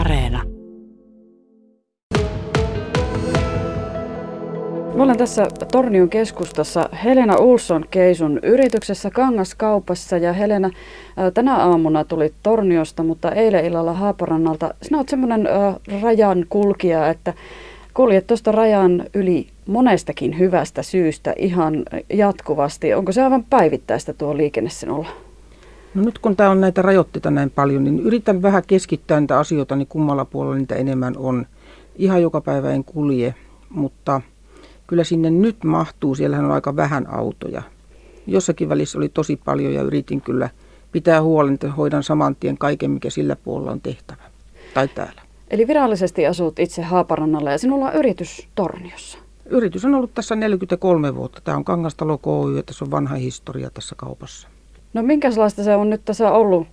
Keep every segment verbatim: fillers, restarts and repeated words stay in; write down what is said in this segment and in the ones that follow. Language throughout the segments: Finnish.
Areena. Me ollaan tässä Tornion keskustassa Helena Olsson-Keisun yrityksessä Kangaskaupassa. Ja Helena, tänä aamuna tulit Torniosta, mutta eilen illalla Haparannalta. Sinä olet semmoinen rajan kulkija, että kuljet tuosta rajan yli monestakin hyvästä syystä ihan jatkuvasti. Onko se aivan päivittäistä tuo liikenne sinulla? No nyt kun tää on näitä rajoitteita näin paljon, niin yritän vähän keskittää niitä asioita, niin kummalla puolella niitä enemmän on. Ihan joka päivä en kulje, mutta kyllä sinne nyt mahtuu. Siellähän on aika vähän autoja. Jossakin välissä oli tosi paljon ja yritin kyllä pitää huolen, että hoidan saman tien kaiken, mikä sillä puolella on tehtävä. Tai täällä. Eli virallisesti asut itse Haaparannalla ja sinulla on yritys Torniossa. Yritys on ollut tässä neljäkymmentäkolme vuotta. Tämä on Kangastalo K Y ja tässä on vanha historia tässä kaupassa. No minkälaista se on nyt tässä ollut?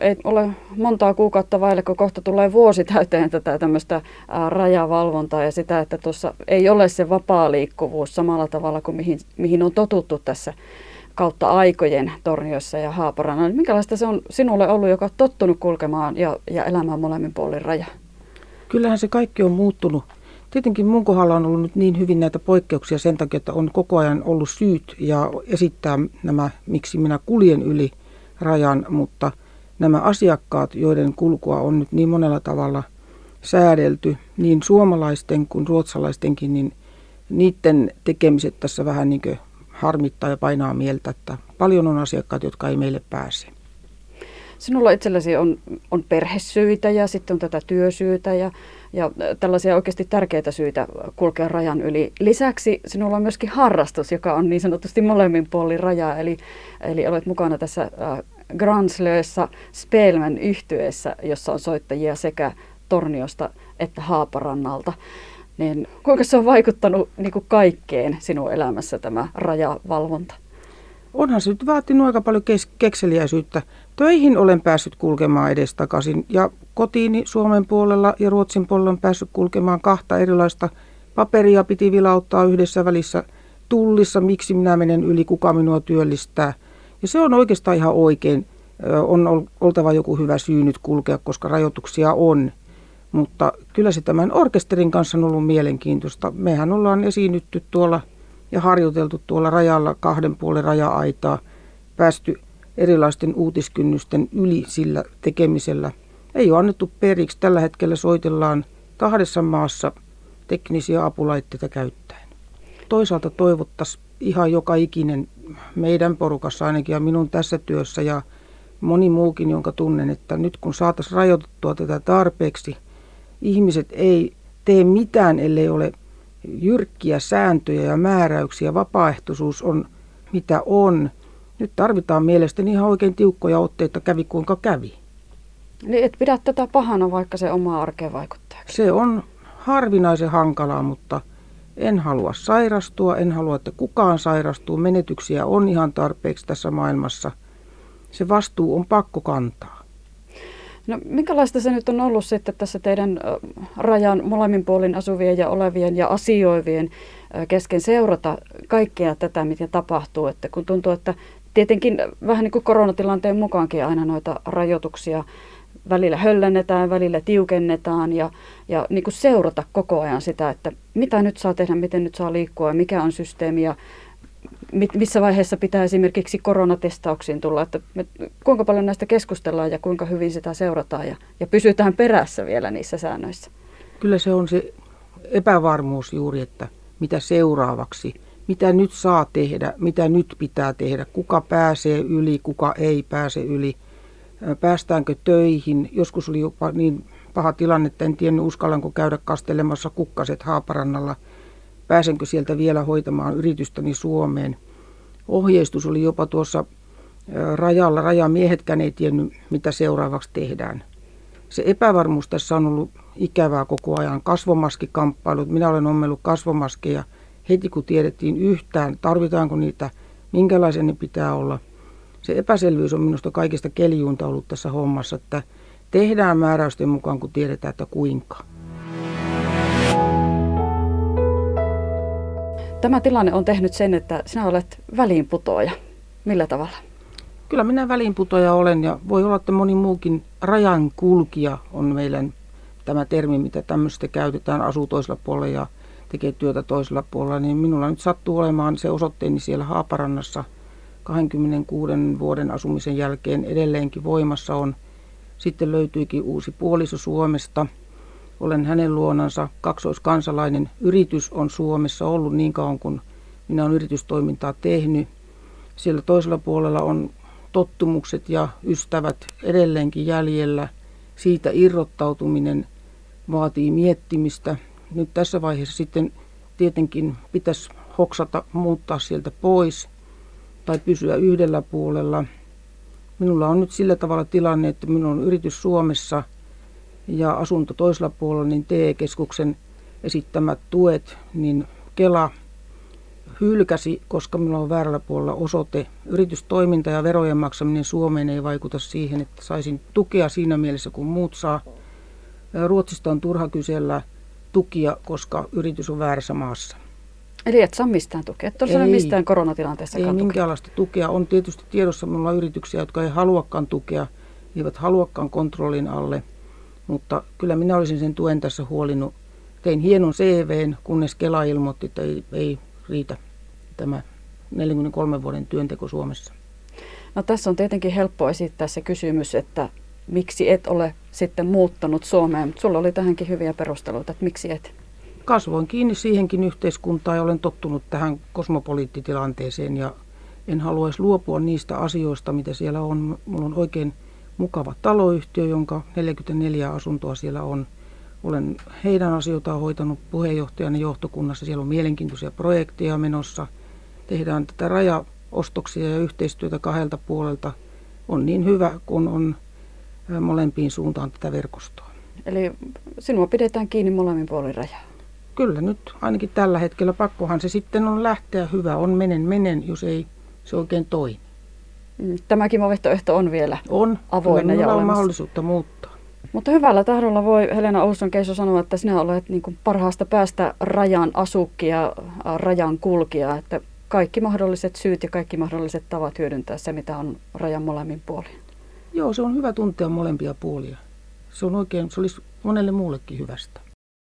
Ei ole montaa kuukautta vaille, kun kohta tulee vuosi täyteen tätä tämmöistä rajavalvontaa ja sitä, että tuossa ei ole se vapaa liikkuvuus samalla tavalla kuin mihin, mihin on totuttu tässä kautta aikojen Torniossa ja Haaparannalla. Minkälaista se on sinulle ollut, joka on tottunut kulkemaan ja, ja elämään molemmin puolin raja? Kyllähän se kaikki on muuttunut. Tietenkin mun kohdalla on ollut nyt niin hyvin näitä poikkeuksia sen takia, että on koko ajan ollut syyt ja esittää nämä, miksi minä kuljen yli rajan, mutta nämä asiakkaat, joiden kulkua on nyt niin monella tavalla säädelty, niin suomalaisten kuin ruotsalaistenkin, niin niiden tekemiset tässä vähän niin kuin harmittaa ja painaa mieltä, että paljon on asiakkaat, jotka ei meille pääse. Sinulla itselläsi on, on perhesyitä ja sitten on tätä työsyytä ja, ja tällaisia oikeasti tärkeitä syitä kulkea rajan yli. Lisäksi sinulla on myöskin harrastus, joka on niin sanotusti molemmin puolin rajaa, eli, eli olet mukana tässä äh, Gränslösa spelmän yhtyeessä, jossa on soittajia sekä Torniosta että Haaparannalta. Niin, kuinka se on vaikuttanut niin kuin kaikkeen sinun elämässä tämä rajavalvonta? Onhan se nyt vaatinut aika paljon kes- kekseliäisyyttä. Töihin olen päässyt kulkemaan edestakaisin ja kotiini Suomen puolella ja Ruotsin puolella on päässyt kulkemaan kahta erilaista paperia. Piti vilauttaa yhdessä välissä tullissa, miksi minä menen yli, kuka minua työllistää. Ja se on oikeastaan ihan oikein. On oltava joku hyvä syy nyt kulkea, koska rajoituksia on. Mutta kyllä se tämän orkesterin kanssa on ollut mielenkiintoista. Mehän ollaan esiinnytty tuolla ja harjoiteltu tuolla rajalla kahden puolen raja-aitaa, päästy erilaisten uutiskynnysten yli sillä tekemisellä. Ei ole annettu periksi. Tällä hetkellä soitellaan kahdessa maassa teknisiä apulaitteita käyttäen. Toisaalta toivottaisiin ihan joka ikinen meidän porukassa ainakin ja minun tässä työssä ja moni muukin, jonka tunnen, että nyt kun saataisiin rajoitettua tätä tarpeeksi, ihmiset ei tee mitään, ellei ole jyrkkiä sääntöjä ja määräyksiä. Vapaaehtoisuus on mitä on. Nyt tarvitaan mielestäni ihan oikein tiukkoja otteita, kävi kuinka kävi. Niin et pidä tätä pahana, vaikka se oma arkeen vaikuttaa. Se on harvinaisen hankalaa, mutta en halua sairastua, en halua, että kukaan sairastuu. Menetyksiä on ihan tarpeeksi tässä maailmassa. Se vastuu on pakko kantaa. No, minkälaista se nyt on ollut sitten tässä teidän rajan molemmin puolin asuvien ja olevien ja asioivien kesken seurata kaikkea tätä, mitä tapahtuu? Että kun tuntuu, että tietenkin vähän niin kuin koronatilanteen mukaankin aina noita rajoituksia välillä höllennetään, välillä tiukennetaan ja, ja niin kuin seurata koko ajan sitä, että mitä nyt saa tehdä, miten nyt saa liikkua, mikä on systeemi ja missä vaiheessa pitää esimerkiksi koronatestauksiin tulla, että me, kuinka paljon näistä keskustellaan ja kuinka hyvin sitä seurataan ja, ja pysytään perässä vielä niissä säännöissä. Kyllä se on se epävarmuus juuri, että mitä seuraavaksi, mitä nyt saa tehdä, mitä nyt pitää tehdä, kuka pääsee yli, kuka ei pääse yli. Päästäänkö töihin? Joskus oli jopa niin paha tilanne, että en tiennyt uskallanko käydä kastelemassa kukkaset Haaparannalla. Pääsenkö sieltä vielä hoitamaan yritystäni Suomeen? Ohjeistus oli jopa tuossa rajalla. Rajamiehetkään ei tiennyt, mitä seuraavaksi tehdään. Se epävarmuus tässä on ollut ikävää koko ajan. Kasvomaskikamppailut. Minä olen ommellut kasvomaskeja heti, kun tiedettiin yhtään, tarvitaanko niitä, minkälaisia ne pitää olla. Se epäselvyys on minusta kaikista kelijuunta ollut tässä hommassa, että tehdään määräysten mukaan, kun tiedetään, että kuinka. Tämä tilanne on tehnyt sen, että sinä olet väliinputoaja. Millä tavalla? Kyllä minä väliinputoaja olen ja voi olla, että moni muukin rajankulkija on meidän tämä termi, mitä tämmöistä käytetään, asuu toisella puolella ja tekee työtä toisella puolella, niin minulla nyt sattuu olemaan se osoitteeni siellä Haaparannassa kaksikymmentäkuusi vuoden asumisen jälkeen edelleenkin voimassa on. Sitten löytyykin uusi puoliso Suomesta. Olen hänen luonansa kaksoiskansalainen. Yritys on Suomessa ollut niin kauan kuin minä olen yritystoimintaa tehnyt. Siellä toisella puolella on tottumukset ja ystävät edelleenkin jäljellä. Siitä irrottautuminen vaatii miettimistä. Nyt tässä vaiheessa sitten tietenkin pitäisi hoksata muuttaa sieltä pois tai pysyä yhdellä puolella. Minulla on nyt sillä tavalla tilanne, että minulla on yritys Suomessa ja asunto toisella puolella, niin T E-keskuksen esittämät tuet, niin Kela hylkäsi, koska minulla on väärällä puolella osoite. Yritystoiminta ja verojen maksaminen Suomeen ei vaikuta siihen, että saisin tukea siinä mielessä, kun muut saa. Ruotsista on turha kysellä tukia, koska yritys on väärässä maassa. Eli et saa mistään tukea? Et ole mistään koronatilanteessa tukea? Ei minkäänlaista tukea. On tietysti tiedossa, minulla on yrityksiä, jotka ei haluakaan tukea, eivät haluakaan kontrollin alle. Mutta kyllä minä olisin sen tuen tässä huolinut. Tein hienon C V:n, kunnes Kela ilmoitti, että ei, ei riitä tämä neljänkymmenenkolmen vuoden työnteko Suomessa. No tässä on tietenkin helppo esittää se kysymys, että miksi et ole sitten muuttanut Suomeen. Mutta sulla oli tähänkin hyviä perusteluita, että miksi et? Kasvoin kiinni siihenkin yhteiskuntaan ja olen tottunut tähän kosmopoliittitilanteeseen ja en haluaisi luopua niistä asioista, mitä siellä on. Minulla on oikein mukava taloyhtiö, jonka neljäkymmentäneljä asuntoa siellä on. Olen heidän asioitaan hoitanut puheenjohtajana johtokunnassa. Siellä on mielenkiintoisia projekteja menossa. Tehdään tätä rajaostoksia ja yhteistyötä kahdelta puolelta. On niin hyvä, kun on molempiin suuntaan tätä verkostoa. Eli sinua pidetään kiinni molemmin puolin rajaa? Kyllä nyt, ainakin tällä hetkellä. Pakkohan se sitten on lähteä. Hyvä on menen menen, jos ei se oikein toimi. Tämäkin vaihtoehto on vielä on, avoinna kyllä, ja olemassa. On mahdollisuutta muuttaa. Mutta hyvällä tahdolla voi Helena Olsson-Keisu sanoa, että sinä olet niin kuin parhaasta päästä rajan asukki ja rajan kulkija. Että kaikki mahdolliset syyt ja kaikki mahdolliset tavat hyödyntää se, mitä on rajan molemmin puolin. Joo, se on hyvä tuntea molempia puolia. Se on oikein, se olisi monelle muullekin hyvästä.